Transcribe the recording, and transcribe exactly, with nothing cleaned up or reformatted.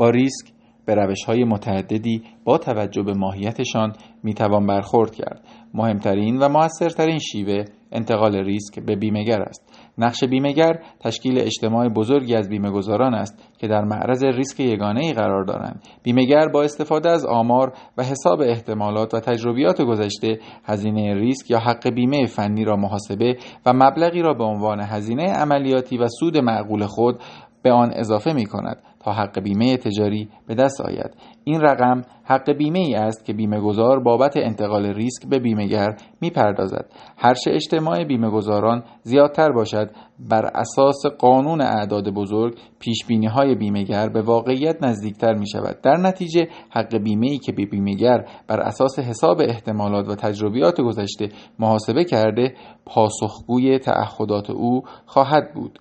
با ریسک به روش‌های متعددی با توجه به ماهیتشان میتوان برخورد کرد. مهمترین و مؤثرترین شیوه انتقال ریسک به بیمه‌گر است. نقش بیمه‌گر تشکیل اجتماع بزرگی از بیمه‌گذاران است که در معرض ریسک یگانه‌ای قرار دارند. بیمه‌گر با استفاده از آمار و حساب احتمالات و تجربیات گذشته، هزینه ریسک یا حق بیمه فنی را محاسبه و مبلغی را به عنوان هزینه عملیاتی و سود معقول خود به آن اضافه می‌کند تا حق بیمه تجاری به دست آید. این رقم حق بیمه‌ای است که بیمه‌گذار بابت انتقال ریسک به بیمه‌گر می‌پردازد. هرچه اجتماع بیمه‌گذاران زیادتر باشد، بر اساس قانون اعداد بزرگ، پیش‌بینی‌های بیمه‌گر به واقعیت نزدیکتر می‌شود. در نتیجه حق بیمه‌ای که به بیمه‌گر بر اساس حساب احتمالات و تجربیات گذشته محاسبه کرده، پاسخگوی تعهدات او خواهد بود.